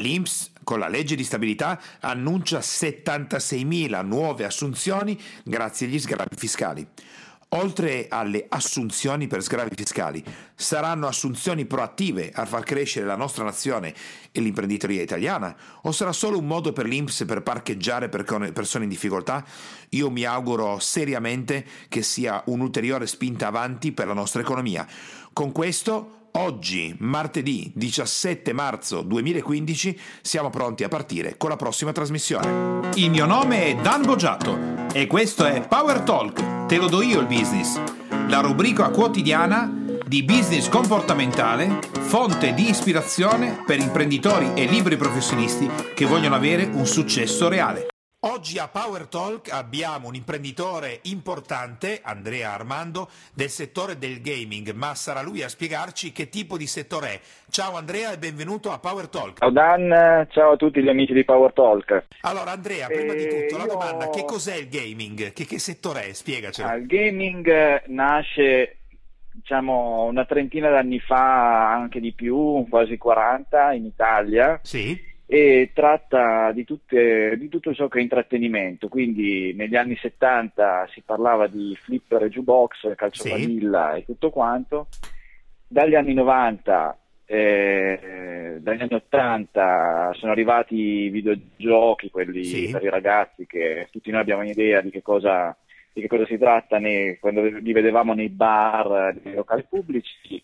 L'Inps, con la legge di stabilità, annuncia 76.000 nuove assunzioni grazie agli sgravi fiscali. Oltre alle assunzioni per sgravi fiscali, saranno assunzioni proattive a far crescere la nostra nazione e l'imprenditoria italiana? O sarà solo un modo per l'Inps per parcheggiare per persone in difficoltà? Io mi auguro seriamente che sia un'ulteriore spinta avanti per la nostra economia. Con questo, oggi, martedì 17 marzo 2015, siamo pronti a partire con la prossima trasmissione. Il mio nome è Dan Bogiatto e questo è Power Talk, te lo do io il business, la rubrica quotidiana di business comportamentale, fonte di ispirazione per imprenditori e liberi professionisti che vogliono avere un successo reale. Oggi a Power Talk abbiamo un imprenditore importante, Andrea Armando, del settore del gaming, ma sarà lui a spiegarci che tipo di settore è. Ciao Andrea e benvenuto a Power Talk. Ciao Dan, ciao a tutti gli amici di Power Talk. Allora Andrea, prima di tutto la domanda, che cos'è il gaming? Che settore è? Spiegacelo. Il gaming nasce, diciamo, una trentina d'anni fa, anche di più, quasi 40, in Italia. Sì. E tratta di tutto ciò che è intrattenimento, quindi negli anni 70 si parlava di flipper e jukebox, calciovanilla, sì, e tutto quanto. Dagli anni 90, dagli anni 80 sono arrivati i videogiochi, quelli, sì, per i ragazzi, che tutti noi abbiamo un'idea di che cosa si tratta quando li vedevamo nei bar, nei locali pubblici.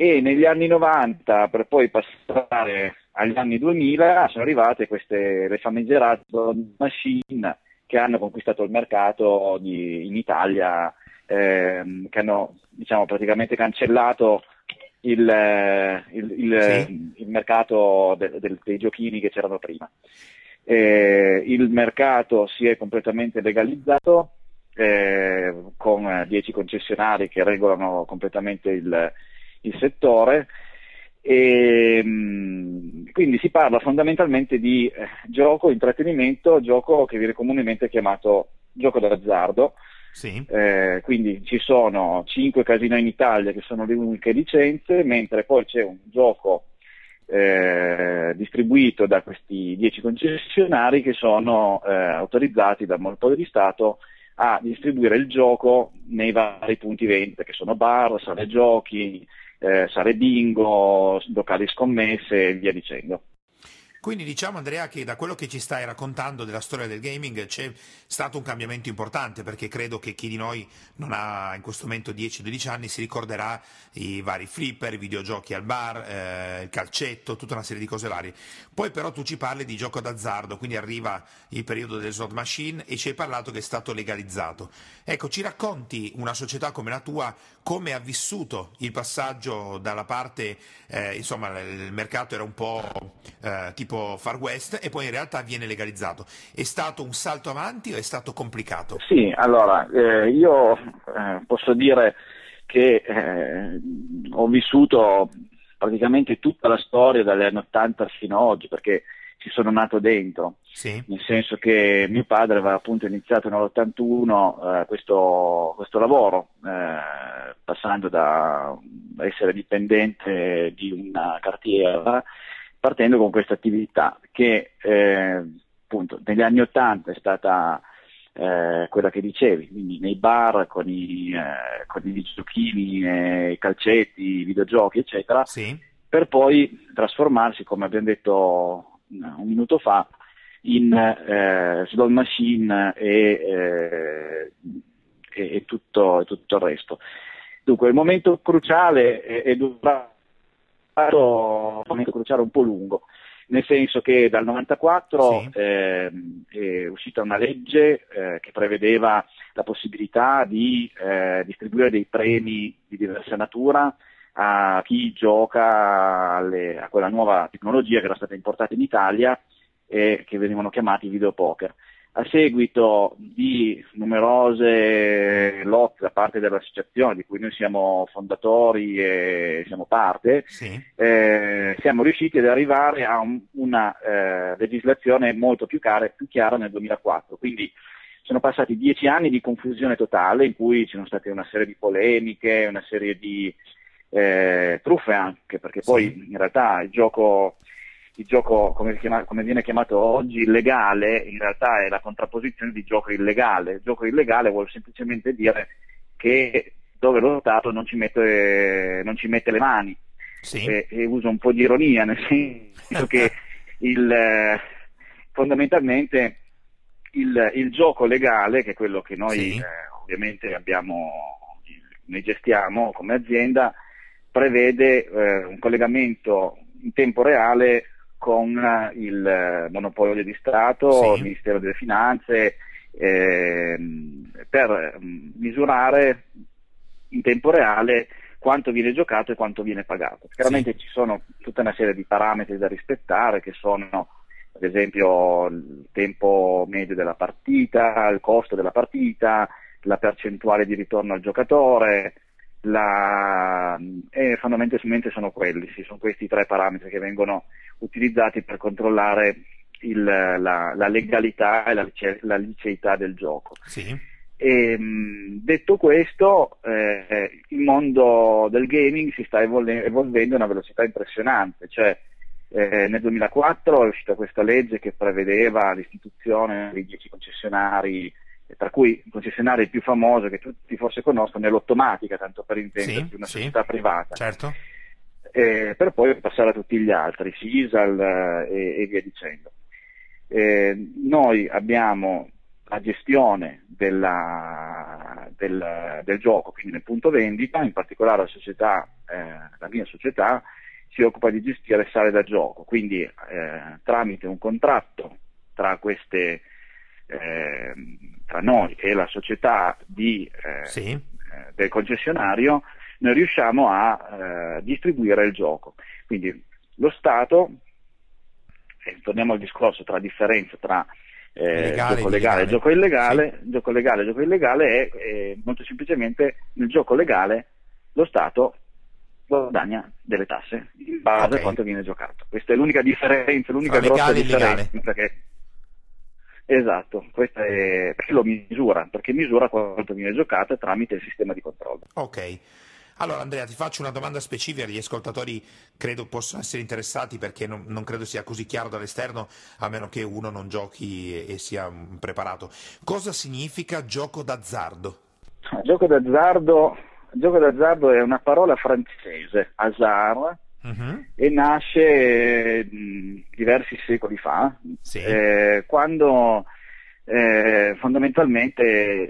E negli anni 90, per poi passare agli anni 2000, sono arrivate le famigerate machine che hanno conquistato il mercato in Italia, che hanno, diciamo, praticamente cancellato il mercato dei giochini che c'erano prima. Il mercato si è completamente legalizzato, con 10 concessionari che regolano completamente il settore, e quindi si parla fondamentalmente di gioco, intrattenimento, gioco che viene comunemente chiamato gioco d'azzardo, sì, quindi ci sono 5 casinò in Italia che sono le uniche licenze, mentre poi c'è un gioco distribuito da questi 10 concessionari che sono autorizzati dal Monopolio di Stato a distribuire il gioco nei vari punti vendita, che sono bar, sale giochi, sale bingo, locali scommesse e via dicendo. Quindi diciamo Andrea che da quello che ci stai raccontando della storia del gaming c'è stato un cambiamento importante, perché credo che chi di noi non ha in questo momento 10-12 anni si ricorderà i vari flipper, i videogiochi al bar, il calcetto, tutta una serie di cose varie. Poi però tu ci parli di gioco d'azzardo, quindi arriva il periodo del slot machine e ci hai parlato che è stato legalizzato. Ecco, ci racconti una società come la tua come ha vissuto il passaggio dalla parte, insomma il mercato era un po' tipo Far West e poi in realtà viene legalizzato. È stato un salto avanti o è stato complicato? Sì, allora io posso dire che ho vissuto praticamente tutta la storia dagli anni 80 fino ad oggi, perché ci sono nato dentro, sì, nel senso che mio padre aveva appunto iniziato nell'81 questo lavoro, passando da essere dipendente di una cartiera, partendo con questa attività che appunto negli anni 80 è stata quella che dicevi, quindi nei bar con i giochini, i calcetti, i videogiochi eccetera, sì, per poi trasformarsi, come abbiamo detto un minuto fa, in slot machine e tutto il resto. Dunque il momento cruciale è durato un momento cruciale un po' lungo, nel senso che dal 94, sì, è uscita una legge che prevedeva la possibilità di distribuire dei premi di diversa natura a chi gioca a quella nuova tecnologia che era stata importata in Italia e che venivano chiamati videopoker. A seguito di numerose lotte da parte dell'associazione, di cui noi siamo fondatori e siamo parte, sì, siamo riusciti ad arrivare a una legislazione molto più chiara nel 2004. Quindi sono passati 10 anni di confusione totale, in cui ci sono state una serie di polemiche, una serie di truffe anche, perché poi, sì, in realtà il gioco il gioco, come viene chiamato oggi, legale, in realtà è la contrapposizione di gioco illegale. Il gioco illegale vuol semplicemente dire che dove lo Stato non ci mette le mani. Sì. E uso un po' di ironia, nel senso che fondamentalmente il gioco legale, che è quello che noi ovviamente abbiamo, noi gestiamo come azienda, prevede un collegamento in tempo reale con il monopolio di Stato, il Ministero delle Finanze, per misurare in tempo reale quanto viene giocato e quanto viene pagato. Chiaramente ci sono tutta una serie di parametri da rispettare, che sono ad esempio il tempo medio della partita, il costo della partita, la percentuale di ritorno al giocatore, fondamentalmente sono quelli, sono questi tre parametri che vengono utilizzati per controllare la legalità e la liceità del gioco. Sì. E, detto questo, il mondo del gaming si sta evolvendo a una velocità impressionante, nel 2004 è uscita questa legge che prevedeva l'istituzione di 10 concessionari, tra cui il concessionario più famoso che tutti forse conoscono è l'Ottomatica, tanto per intenderci, una società privata, certo, per poi passare a tutti gli altri, Sisal e via dicendo. Noi abbiamo la gestione del gioco, quindi nel punto vendita, in particolare la società, la mia società si occupa di gestire sale da gioco, quindi tramite un contratto tra queste tra noi e la società del concessionario, noi riusciamo a distribuire il gioco. Quindi lo Stato, torniamo al discorso tra differenza tra gioco legale e gioco illegale, gioco legale e gioco illegale, è molto semplicemente nel gioco legale lo Stato guadagna delle tasse in base a quanto viene giocato. Questa è l'unica differenza, l'unica grossa differenza che... Esatto, questa è perché lo misura, quanto viene giocato tramite il sistema di controllo. Ok, allora Andrea, ti faccio una domanda specifica, gli ascoltatori credo possono essere interessati perché non credo sia così chiaro dall'esterno, a meno che uno non giochi e sia preparato. Cosa significa gioco d'azzardo? Gioco d'azzardo è una parola francese, hasard, e nasce diversi secoli fa, quando fondamentalmente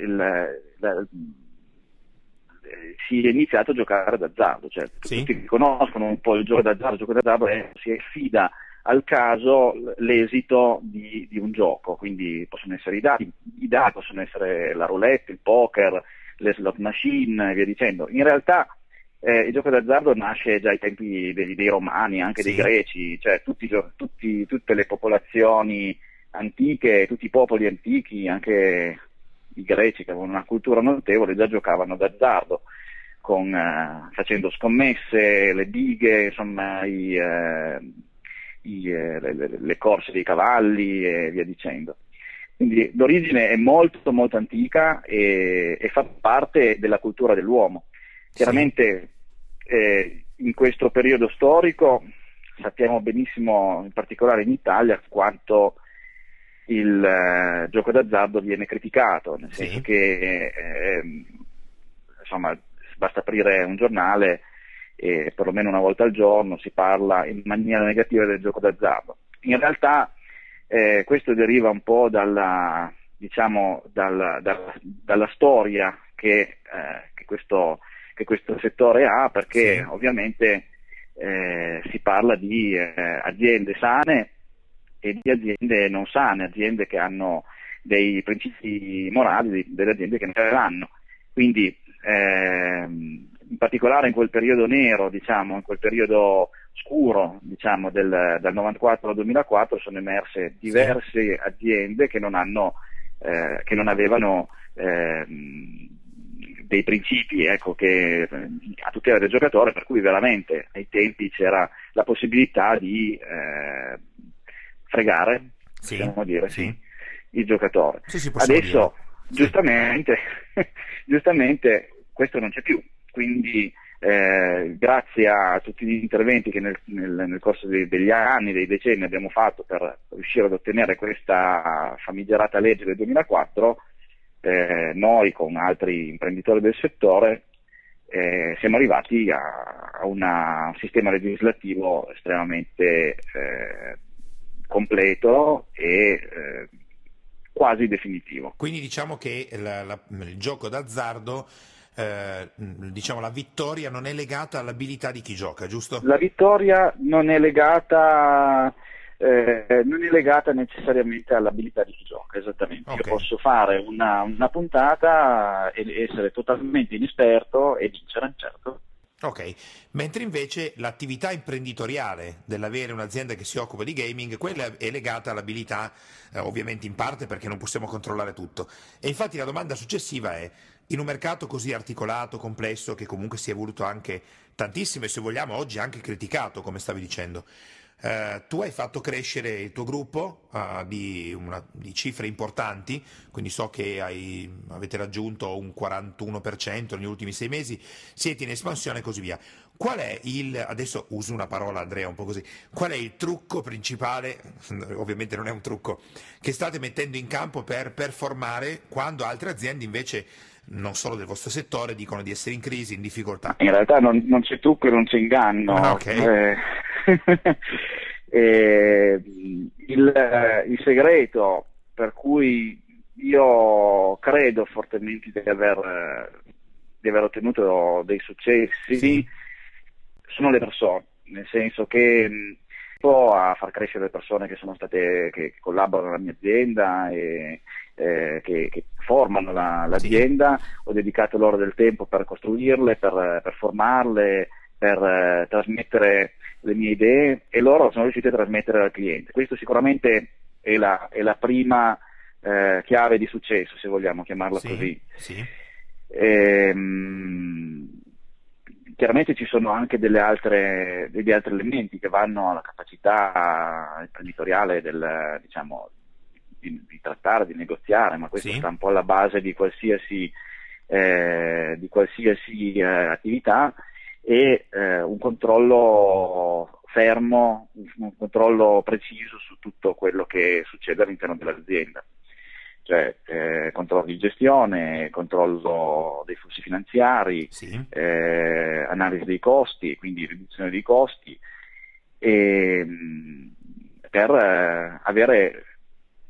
si è iniziato a giocare d'azzardo, tutti conoscono un po' il gioco d'azzardo si affida al caso l'esito di un gioco, quindi possono essere i dati, possono essere la roulette, il poker, le slot machine e via dicendo. In realtà il gioco d'azzardo nasce già ai tempi dei Romani, anche dei Greci, tutte le popolazioni antiche, tutti i popoli antichi, anche i Greci che avevano una cultura notevole, già giocavano d'azzardo, facendo scommesse, le bighe, insomma le corse dei cavalli e via dicendo. Quindi l'origine è molto molto antica e fa parte della cultura dell'uomo. Chiaramente in questo periodo storico sappiamo benissimo, in particolare in Italia, quanto il gioco d'azzardo viene criticato, nel senso che basta aprire un giornale e perlomeno una volta al giorno si parla in maniera negativa del gioco d'azzardo. In realtà questo deriva un po' dalla storia che questo settore ha, perché ovviamente si parla di aziende sane e di aziende non sane, aziende che hanno dei principi morali, delle aziende che non ce l'hanno. Quindi in particolare in quel periodo nero, in quel periodo scuro, dal 94 al 2004 sono emerse diverse aziende che non avevano dei principi, che a tutela del giocatore, per cui veramente ai tempi c'era la possibilità di fregare, possiamo dire, il giocatore. Adesso giustamente questo non c'è più, quindi grazie a tutti gli interventi che nel corso degli anni, dei decenni abbiamo fatto per riuscire ad ottenere questa famigerata legge del 2004, noi con altri imprenditori del settore siamo arrivati a un sistema legislativo estremamente completo e quasi definitivo. Quindi diciamo che il gioco d'azzardo, diciamo, la vittoria non è legata all'abilità di chi gioca, giusto? La vittoria non è legata necessariamente all'abilità di chi gioca, esattamente. Okay. Io posso fare una puntata e essere totalmente inesperto e vincere, certo. Ok, mentre invece l'attività imprenditoriale dell'avere un'azienda che si occupa di gaming, quella è legata all'abilità, ovviamente in parte perché non possiamo controllare tutto. E infatti la domanda successiva è, in un mercato così articolato, complesso, che comunque si è evoluto anche tantissimo e se vogliamo oggi anche criticato, come stavi dicendo, tu hai fatto crescere il tuo gruppo di cifre importanti, quindi so che avete raggiunto un 41% negli ultimi 6 mesi, siete in espansione e così via. Qual è adesso uso una parola, Andrea, un po' così, qual è il trucco principale, ovviamente non è un trucco, che state mettendo in campo per performare quando altre aziende invece, non solo del vostro settore, dicono di essere in crisi, in difficoltà? In realtà non c'è trucco e non c'è inganno. Ah, okay. Il segreto per cui io credo fortemente di aver ottenuto dei successi, sì, sono le persone, nel senso che po' a far crescere le persone che collaborano alla mia azienda e che formano l'azienda, sì. Ho dedicato loro del tempo per costruirle, per formarle, per trasmettere le mie idee, e loro sono riusciti a trasmettere al cliente. Questo sicuramente è la prima chiave di successo, se vogliamo chiamarla, sì, così. Sì. Chiaramente ci sono anche degli altri elementi che vanno alla capacità imprenditoriale di trattare, di negoziare, ma questo, sì, sta un po' alla base di qualsiasi attività. E un controllo fermo, un controllo preciso su tutto quello che succede all'interno dell'azienda, cioè controllo di gestione, controllo dei flussi finanziari, sì, analisi dei costi, quindi riduzione dei costi, e, per avere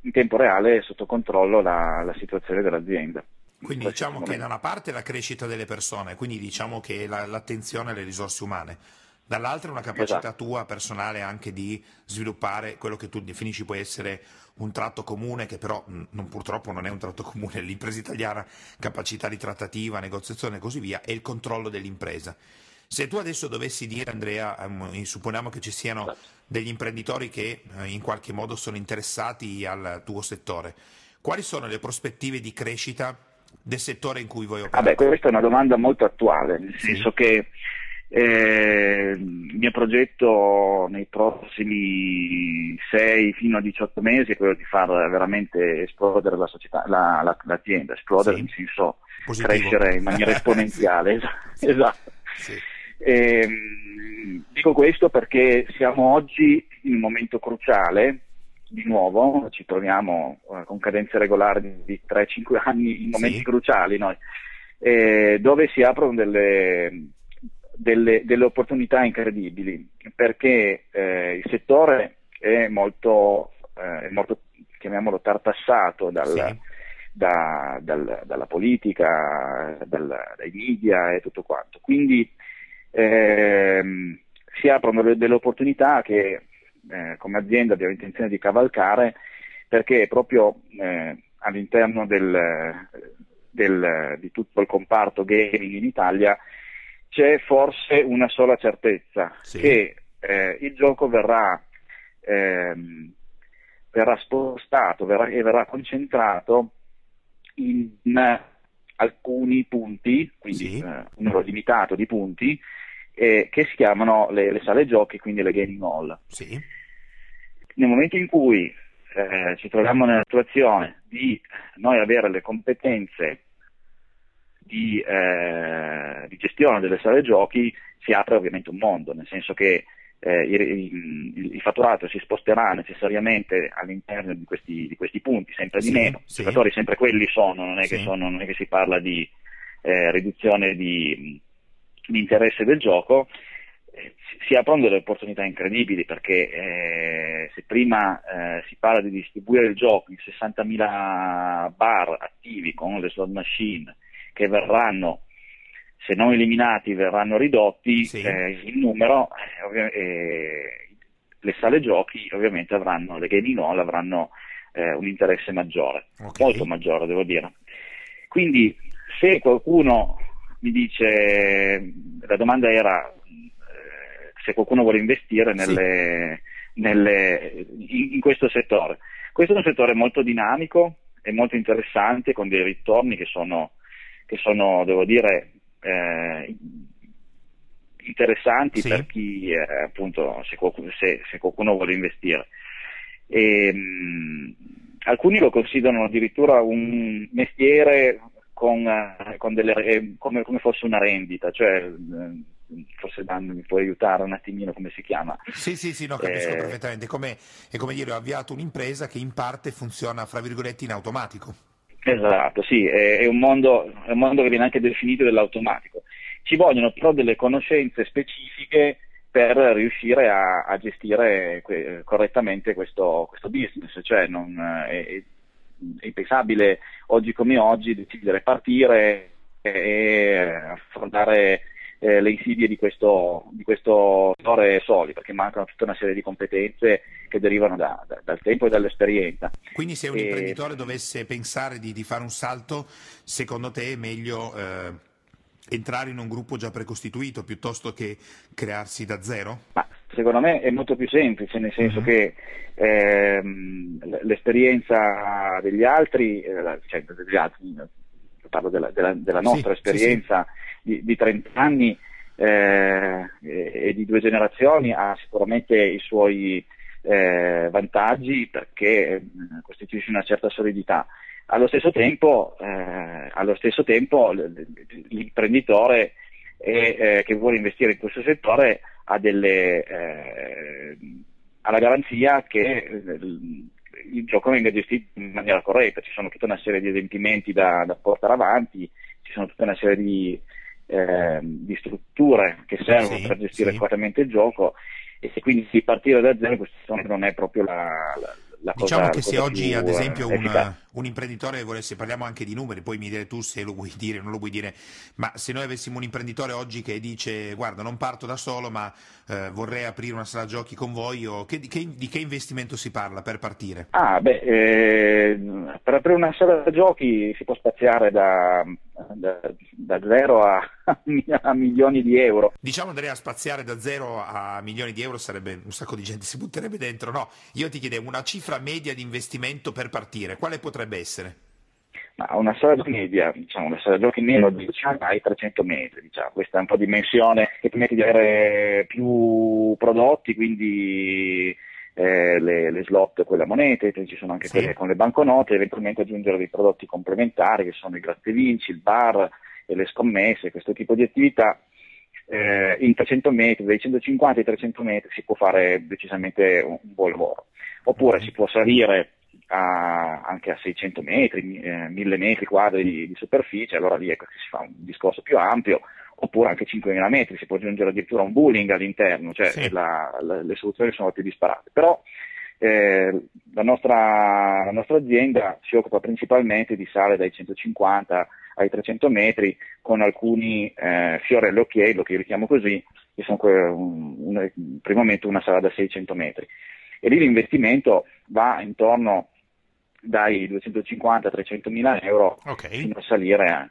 in tempo reale sotto controllo la situazione dell'azienda. Quindi diciamo che da una parte la crescita delle persone, quindi diciamo che l'attenzione alle risorse umane, dall'altra una capacità, esatto, tua personale anche di sviluppare quello che tu definisci può essere un tratto comune, che però purtroppo non è un tratto comune, l'impresa italiana, capacità di trattativa, negoziazione e così via, e il controllo dell'impresa. Se tu adesso dovessi dire, Andrea, supponiamo che ci siano degli imprenditori che in qualche modo sono interessati al tuo settore, quali sono le prospettive di crescita del settore in cui voi operate? Questa è una domanda molto attuale, nel senso, sì, che il mio progetto nei prossimi 6 fino a 18 mesi è quello di far veramente esplodere la società, l'azienda, esplodere, sì, in senso positivo, crescere in maniera esponenziale. Sì. Esatto. Sì. Dico questo perché siamo oggi in un momento cruciale. Di nuovo ci troviamo con cadenze regolari di 3-5 anni in momenti, sì, cruciali noi, dove si aprono delle opportunità incredibili, perché il settore è molto, chiamiamolo, tartassato sì, dalla politica, dai media e tutto quanto. Quindi si aprono delle opportunità che come azienda abbiamo intenzione di cavalcare, perché proprio all'interno di tutto il comparto gaming in Italia c'è forse una sola certezza, sì, che il gioco verrà spostato e verrà concentrato in alcuni punti, quindi, sì, un numero limitato di punti, che si chiamano le sale giochi, quindi le gaming hall. Sì. Nel momento in cui ci troviamo nella situazione di noi avere le competenze di gestione delle sale giochi si apre ovviamente un mondo, nel senso che il fatturato si sposterà necessariamente all'interno di questi punti, sempre di meno. Sì. I fattori sempre quelli sono, non è che si parla di riduzione di interesse del gioco. Si aprono delle opportunità incredibili, perché se prima si parla di distribuire il gioco in 60.000 bar attivi con le slot machine, che verranno, se non eliminati, verranno ridotti, sì, in numero, le sale giochi ovviamente avranno, le gaming hall avranno un interesse maggiore, okay, molto maggiore, devo dire. Quindi se qualcuno mi dice, la domanda era se qualcuno vuole investire in questo settore. Questo è un settore molto dinamico e molto interessante, con dei ritorni che sono devo dire, interessanti, sì, per chi appunto se qualcuno vuole investire. E, alcuni lo considerano addirittura un mestiere con delle, come fosse una rendita, cioè forse Dan mi può aiutare un attimino, come si chiama? Sì, no, capisco perfettamente. È come dire, ho avviato un'impresa che in parte funziona, fra virgolette, in automatico. Esatto, sì, è un mondo che viene anche definito dell'automatico. Ci vogliono però delle conoscenze specifiche per riuscire a gestire correttamente questo business, cioè non è impensabile oggi come oggi decidere partire e affrontare le insidie di questo settore soli, perché mancano tutta una serie di competenze che derivano dal tempo e dall'esperienza. Quindi se un imprenditore dovesse pensare di fare un salto, secondo te è meglio entrare in un gruppo già precostituito piuttosto che crearsi da zero? Ma secondo me è molto più semplice, nel senso che l'esperienza degli altri, parlo della nostra esperienza, sì, sì. Di 30 anni e di due generazioni, ha sicuramente i suoi vantaggi, perché costituisce una certa solidità. Allo stesso tempo l'imprenditore che vuole investire in questo settore ha la garanzia che il gioco venga gestito in maniera corretta. Ci sono tutta una serie di adempimenti da portare avanti, ci sono tutta una serie di strutture che servono per gestire correttamente il gioco, e quindi si partire da zero non è proprio la cosa. Diciamo che se oggi ad esempio un imprenditore volesse, parliamo anche di numeri, poi mi dire tu se lo vuoi dire o non lo vuoi dire, ma se noi avessimo un imprenditore oggi che dice guarda, non parto da solo ma vorrei aprire una sala giochi con voi, o di che investimento si parla per partire? Per aprire una sala giochi si può spaziare da zero a milioni di euro. Diciamo, Andrea, spaziare da zero a milioni di euro sarebbe, un sacco di gente si butterebbe dentro. No, io ti chiedevo una cifra media di investimento per partire, quale potrebbe essere? Ma una sala giochi media, una sala giochi meno di 10 ai 300 metri, questa è un po' di dimensione che permette di avere più prodotti, quindi le slot con la moneta, ci sono anche quelle con le banconote, eventualmente aggiungere dei prodotti complementari che sono i grattevinci, il bar e le scommesse. Questo tipo di attività in 300 metri, dai 150 ai 300 metri si può fare decisamente un buon lavoro, oppure si può salire anche a 600 metri, 1000 metri quadri di superficie, allora lì ecco che si fa un discorso più ampio, oppure anche 5.000 metri, si può aggiungere addirittura un bowling all'interno, le soluzioni sono più disparate. Però la nostra azienda si occupa principalmente di sale dai 150 ai 300 metri, con alcuni fiori all'occhiello, che io li chiamo così, che sono primamente una sala da 600 metri. E lì l'investimento va intorno dai 250 a 300 mila euro, fino a salire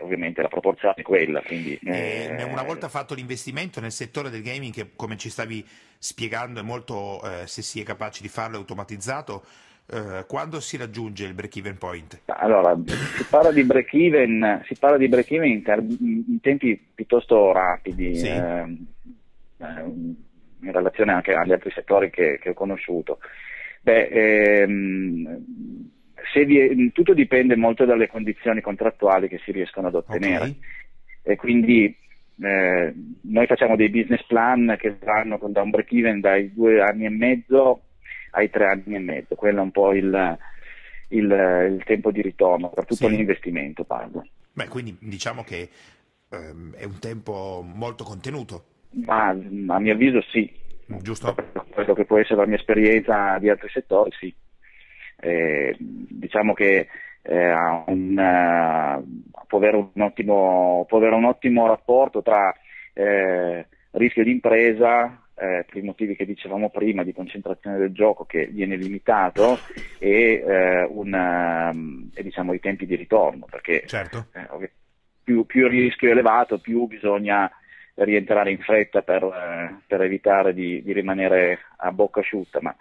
ovviamente la proporzione è quella. Quindi, una volta fatto l'investimento nel settore del gaming, che come ci stavi spiegando è molto, se si è capaci di farlo, automatizzato, quando si raggiunge il break-even point? Allora, si parla di break-even in tempi piuttosto rapidi, in relazione anche agli altri settori che ho conosciuto. tutto dipende molto dalle condizioni contrattuali che si riescono ad ottenere. Okay. E quindi noi facciamo dei business plan che vanno da un break even dai 2 anni e mezzo ai 3 anni e mezzo, quello è un po' il tempo di ritorno per tutto l'investimento, parlo. Beh, quindi diciamo che è un tempo molto contenuto. Ma a mio avviso sì, giusto? Per quello che può essere la mia esperienza di altri settori, sì. Diciamo che può avere un ottimo rapporto tra rischio di impresa, per i motivi che dicevamo prima di concentrazione del gioco che viene limitato, e diciamo i tempi di ritorno, perché certo. Più il rischio è elevato, più bisogna rientrare in fretta per evitare di rimanere a bocca asciutta, ma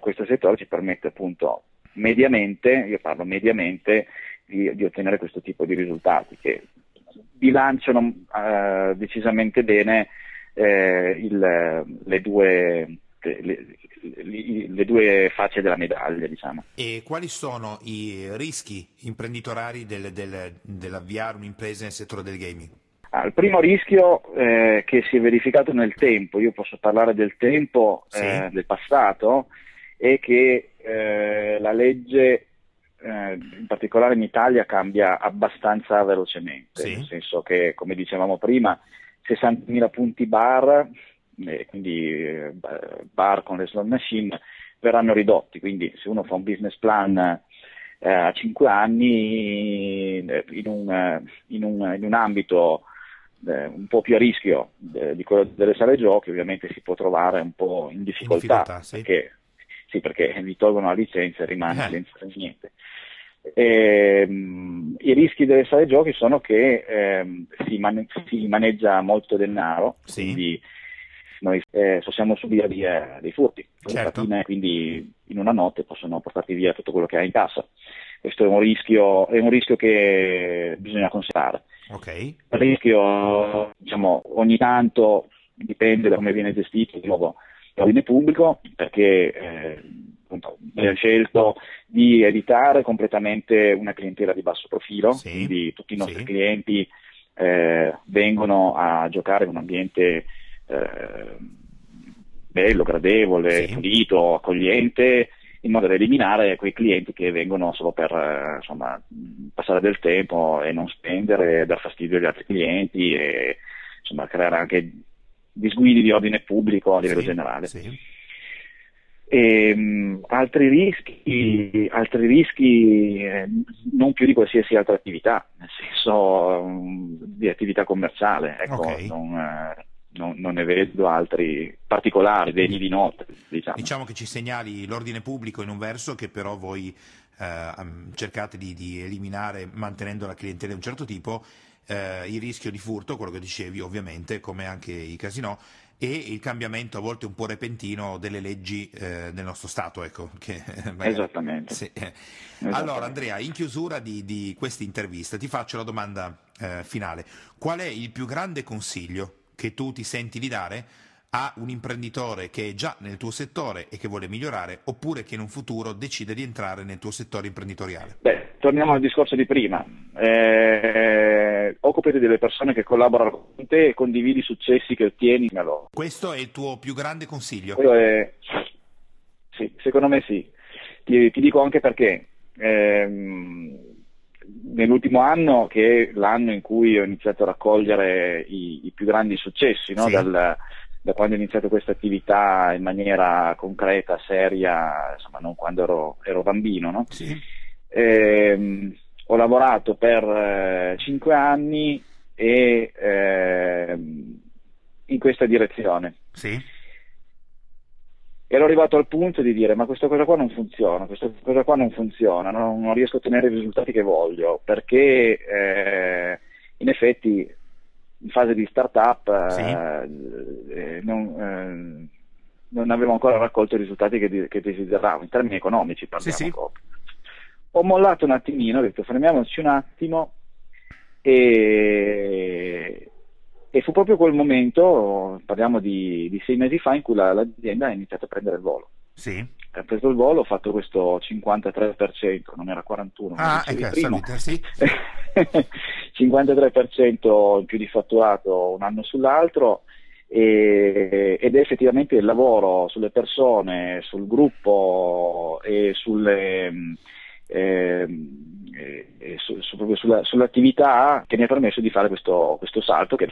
questo settore ci permette appunto mediamente, io parlo mediamente, di ottenere questo tipo di risultati che bilanciano decisamente bene le due facce della medaglia, diciamo. E quali sono i rischi imprenditoriali dell'avviare un'impresa nel settore del gaming? Il primo rischio che si è verificato nel tempo, io posso parlare del tempo, del passato, è che la legge, in particolare in Italia, cambia abbastanza velocemente, nel senso che, come dicevamo prima, 60.000 punti bar, quindi bar con le slot machine, verranno ridotti, quindi se uno fa un business plan a 5 anni in un ambito un po' più a rischio di quello delle sale giochi, ovviamente si può trovare un po' in difficoltà perché gli tolgono la licenza e rimane senza niente. I rischi delle sale giochi sono che si maneggia molto denaro, quindi noi possiamo subire dei furti, quindi in una notte possono portarti via tutto quello che hai in casa. Questo è un rischio che bisogna considerare. Okay. Il rischio, diciamo, ogni tanto dipende da come viene gestito, di nuovo, l'ordine pubblico, perché abbiamo scelto di evitare completamente una clientela di basso profilo, quindi tutti i nostri clienti vengono a giocare in un ambiente bello, gradevole, pulito, accogliente, in modo da eliminare quei clienti che vengono solo per passare del tempo e non spendere, dar fastidio agli altri clienti e creare anche disguidi di ordine pubblico a livello generale. Altri rischi non più di qualsiasi altra attività, nel senso di attività commerciale, non ne vedo altri particolari degni di nota, diciamo che ci segnali l'ordine pubblico in un verso che però voi cercate di eliminare mantenendo la clientela di un certo tipo, il rischio di furto, quello che dicevi ovviamente, come anche i casinò, e il cambiamento a volte un po' repentino delle leggi del nostro Stato, esattamente. Esattamente. Allora Andrea, in chiusura di questa intervista ti faccio la domanda finale: qual è il più grande consiglio che tu ti senti di dare a un imprenditore che è già nel tuo settore e che vuole migliorare, oppure che in un futuro decide di entrare nel tuo settore imprenditoriale? Beh, torniamo al discorso di prima. Occupati delle persone che collaborano con te e condividi i successi che ottieni da loro. Questo è il tuo più grande consiglio? Sì, secondo me sì. Ti dico anche perché. Nell'ultimo anno, che è l'anno in cui ho iniziato a raccogliere i più grandi successi, da quando ho iniziato questa attività in maniera concreta, seria, non quando ero bambino, no? Ho lavorato per 5 anni e in questa direzione. Ero arrivato al punto di dire: ma questa cosa qua non funziona, non riesco a ottenere i risultati che voglio, perché in effetti in fase di startup non avevo ancora raccolto i risultati che desideravo, in termini economici parliamo. Ho mollato un attimino, ho detto fermiamoci un attimo, e fu proprio quel momento, parliamo di 6 mesi fa, in cui l'azienda ha iniziato a prendere il volo. ha preso il volo, ho fatto questo 53%, non era 41%, ah, prima. Salita, sì. 53% in più di fatturato un anno sull'altro, ed è effettivamente il lavoro sulle persone, sul gruppo e sulle... proprio sull'attività che mi ha permesso di fare questo salto che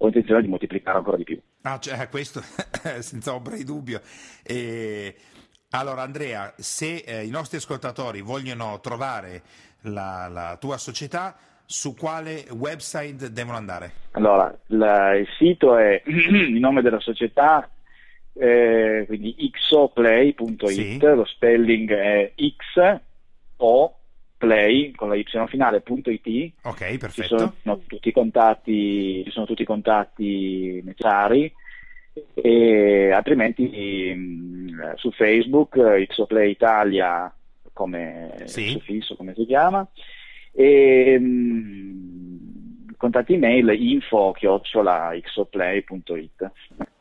ho intenzione di moltiplicare ancora di più. Ah, cioè, questo senza ombra di dubbio. Allora Andrea, se i nostri ascoltatori vogliono trovare la tua società, su quale website devono andare? Allora, il sito è il nome della società, quindi XoPlay.it, sì. Lo spelling è XoPlay con la Y finale.it. Ok, perfetto. Ci sono tutti i contatti necessari, e altrimenti su Facebook XoPlay Italia come suffisso, come si chiama, e contatti email info@xoplay.it.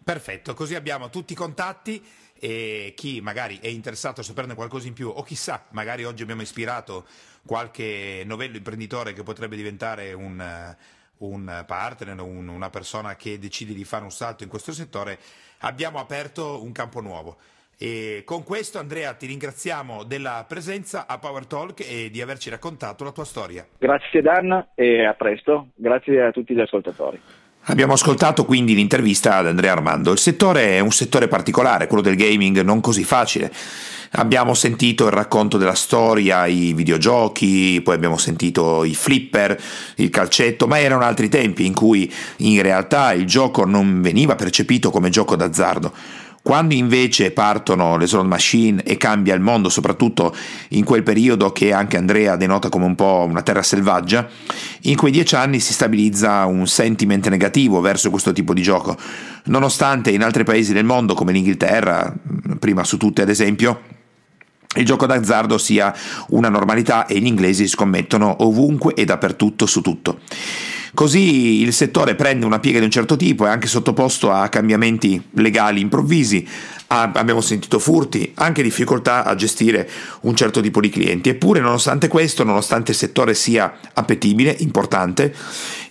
Perfetto, così abbiamo tutti i contatti, e chi magari è interessato a saperne qualcosa in più, o chissà, magari oggi abbiamo ispirato qualche novello imprenditore che potrebbe diventare un partner, una persona che decide di fare un salto in questo settore, abbiamo aperto un campo nuovo. E con questo, Andrea, ti ringraziamo della presenza a Power Talk e di averci raccontato la tua storia. Grazie Dan, e a presto, grazie a tutti gli ascoltatori. Abbiamo ascoltato quindi l'intervista ad Andrea Armando. Il settore è un settore particolare, quello del gaming non così facile. Abbiamo sentito il racconto della storia, i videogiochi, poi abbiamo sentito i flipper, il calcetto, ma erano altri tempi in cui in realtà il gioco non veniva percepito come gioco d'azzardo. Quando invece partono le slot machine e cambia il mondo, soprattutto in quel periodo che anche Andrea denota come un po' una terra selvaggia, in quei 10 anni si stabilizza un sentiment negativo verso questo tipo di gioco, nonostante in altri paesi del mondo come l'Inghilterra, prima su tutte ad esempio, il gioco d'azzardo sia una normalità e gli inglesi scommettono ovunque e dappertutto su tutto. Così il settore prende una piega di un certo tipo, è anche sottoposto a cambiamenti legali improvvisi, abbiamo sentito furti, anche difficoltà a gestire un certo tipo di clienti. Eppure, nonostante questo, nonostante il settore sia appetibile, importante,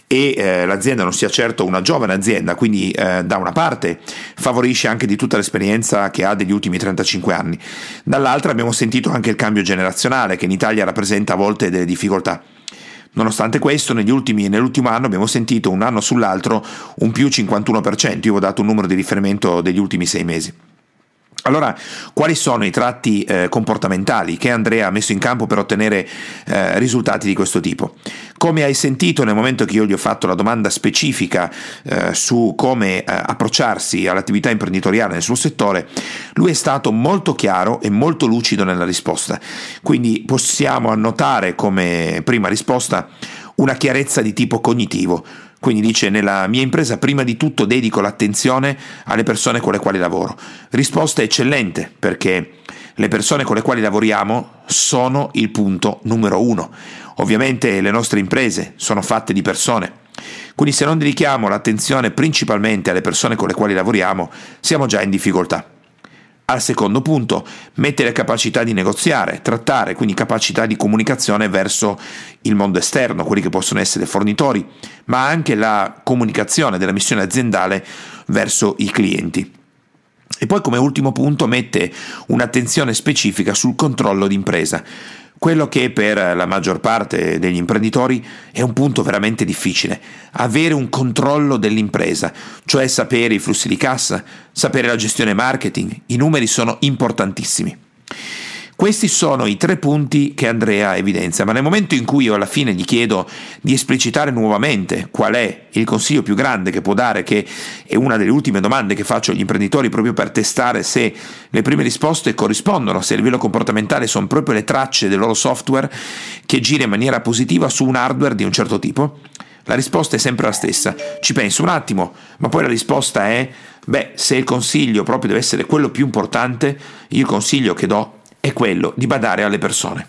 e l'azienda non sia certo una giovane azienda, quindi da una parte favorisce anche di tutta l'esperienza che ha degli ultimi 35 anni, dall'altra abbiamo sentito anche il cambio generazionale che in Italia rappresenta a volte delle difficoltà. Nonostante questo, nell'ultimo anno abbiamo sentito un anno sull'altro un più 51%, io ho dato un numero di riferimento degli ultimi 6 mesi. Allora, quali sono i tratti comportamentali che Andrea ha messo in campo per ottenere risultati di questo tipo? Come hai sentito nel momento che io gli ho fatto la domanda specifica su come approcciarsi all'attività imprenditoriale nel suo settore, lui è stato molto chiaro e molto lucido nella risposta. Quindi possiamo annotare come prima risposta una chiarezza di tipo cognitivo. Quindi dice: nella mia impresa prima di tutto dedico l'attenzione alle persone con le quali lavoro. Risposta eccellente, perché le persone con le quali lavoriamo sono il punto numero 1. Ovviamente le nostre imprese sono fatte di persone, quindi se non dedichiamo l'attenzione principalmente alle persone con le quali lavoriamo, siamo già in difficoltà. Al secondo punto, mettere capacità di negoziare, trattare, quindi capacità di comunicazione verso il mondo esterno, quelli che possono essere fornitori, ma anche la comunicazione della missione aziendale verso i clienti. E poi come ultimo punto mette un'attenzione specifica sul controllo d'impresa, quello che per la maggior parte degli imprenditori è un punto veramente difficile, avere un controllo dell'impresa, cioè sapere i flussi di cassa, sapere la gestione marketing, i numeri sono importantissimi. Questi sono i 3 punti che Andrea evidenzia, ma nel momento in cui io alla fine gli chiedo di esplicitare nuovamente qual è il consiglio più grande che può dare, che è una delle ultime domande che faccio agli imprenditori proprio per testare se le prime risposte corrispondono, se a livello comportamentale sono proprio le tracce del loro software che gira in maniera positiva su un hardware di un certo tipo, la risposta è sempre la stessa. Ci penso un attimo, ma poi la risposta è: beh, se il consiglio proprio deve essere quello più importante, il consiglio che do è quello di badare alle persone.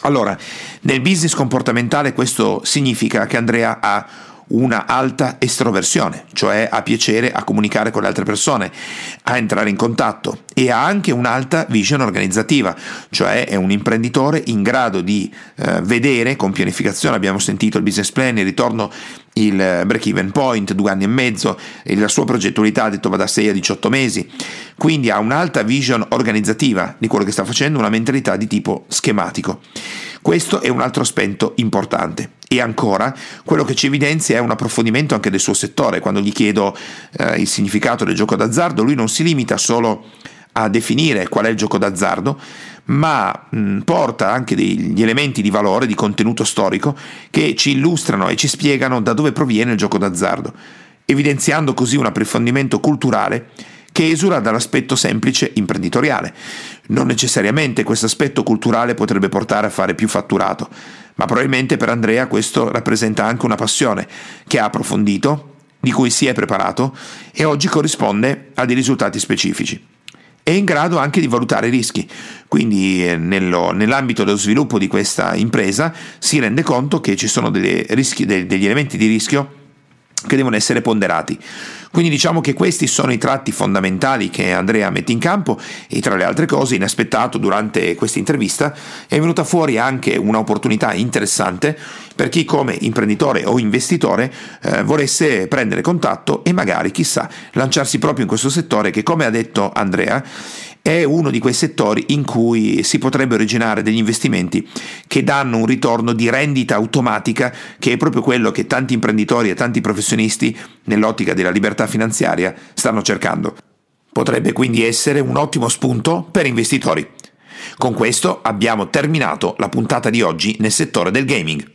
Allora, nel business comportamentale questo significa che Andrea ha una alta estroversione, cioè ha piacere a comunicare con le altre persone, a entrare in contatto, e ha anche un'alta vision organizzativa, cioè è un imprenditore in grado di vedere con pianificazione, abbiamo sentito il business plan, il ritorno, il break even point, 2 anni e mezzo, e la sua progettualità ha detto va da 6 a 18 mesi, quindi ha un'alta vision organizzativa di quello che sta facendo, una mentalità di tipo schematico. Questo è un altro aspetto importante. E ancora, quello che ci evidenzia è un approfondimento anche del suo settore. Quando gli chiedo il significato del gioco d'azzardo, lui non si limita solo a definire qual è il gioco d'azzardo, ma porta anche degli elementi di valore, di contenuto storico, che ci illustrano e ci spiegano da dove proviene il gioco d'azzardo, evidenziando così un approfondimento culturale che esula dall'aspetto semplice imprenditoriale. Non necessariamente questo aspetto culturale potrebbe portare a fare più fatturato, ma probabilmente per Andrea questo rappresenta anche una passione che ha approfondito, di cui si è preparato e oggi corrisponde a dei risultati specifici. È in grado anche di valutare i rischi, quindi nell'ambito dello sviluppo di questa impresa si rende conto che ci sono degli elementi di rischio che devono essere ponderati. Quindi diciamo che questi sono i tratti fondamentali che Andrea mette in campo, e tra le altre cose, inaspettato, durante questa intervista è venuta fuori anche un'opportunità interessante per chi come imprenditore o investitore volesse prendere contatto e magari, chissà, lanciarsi proprio in questo settore che, come ha detto Andrea, è uno di quei settori in cui si potrebbe originare degli investimenti che danno un ritorno di rendita automatica, che è proprio quello che tanti imprenditori e tanti professionisti nell'ottica della libertà finanziaria stanno cercando. Potrebbe quindi essere un ottimo spunto per investitori. Con questo abbiamo terminato la puntata di oggi nel settore del gaming.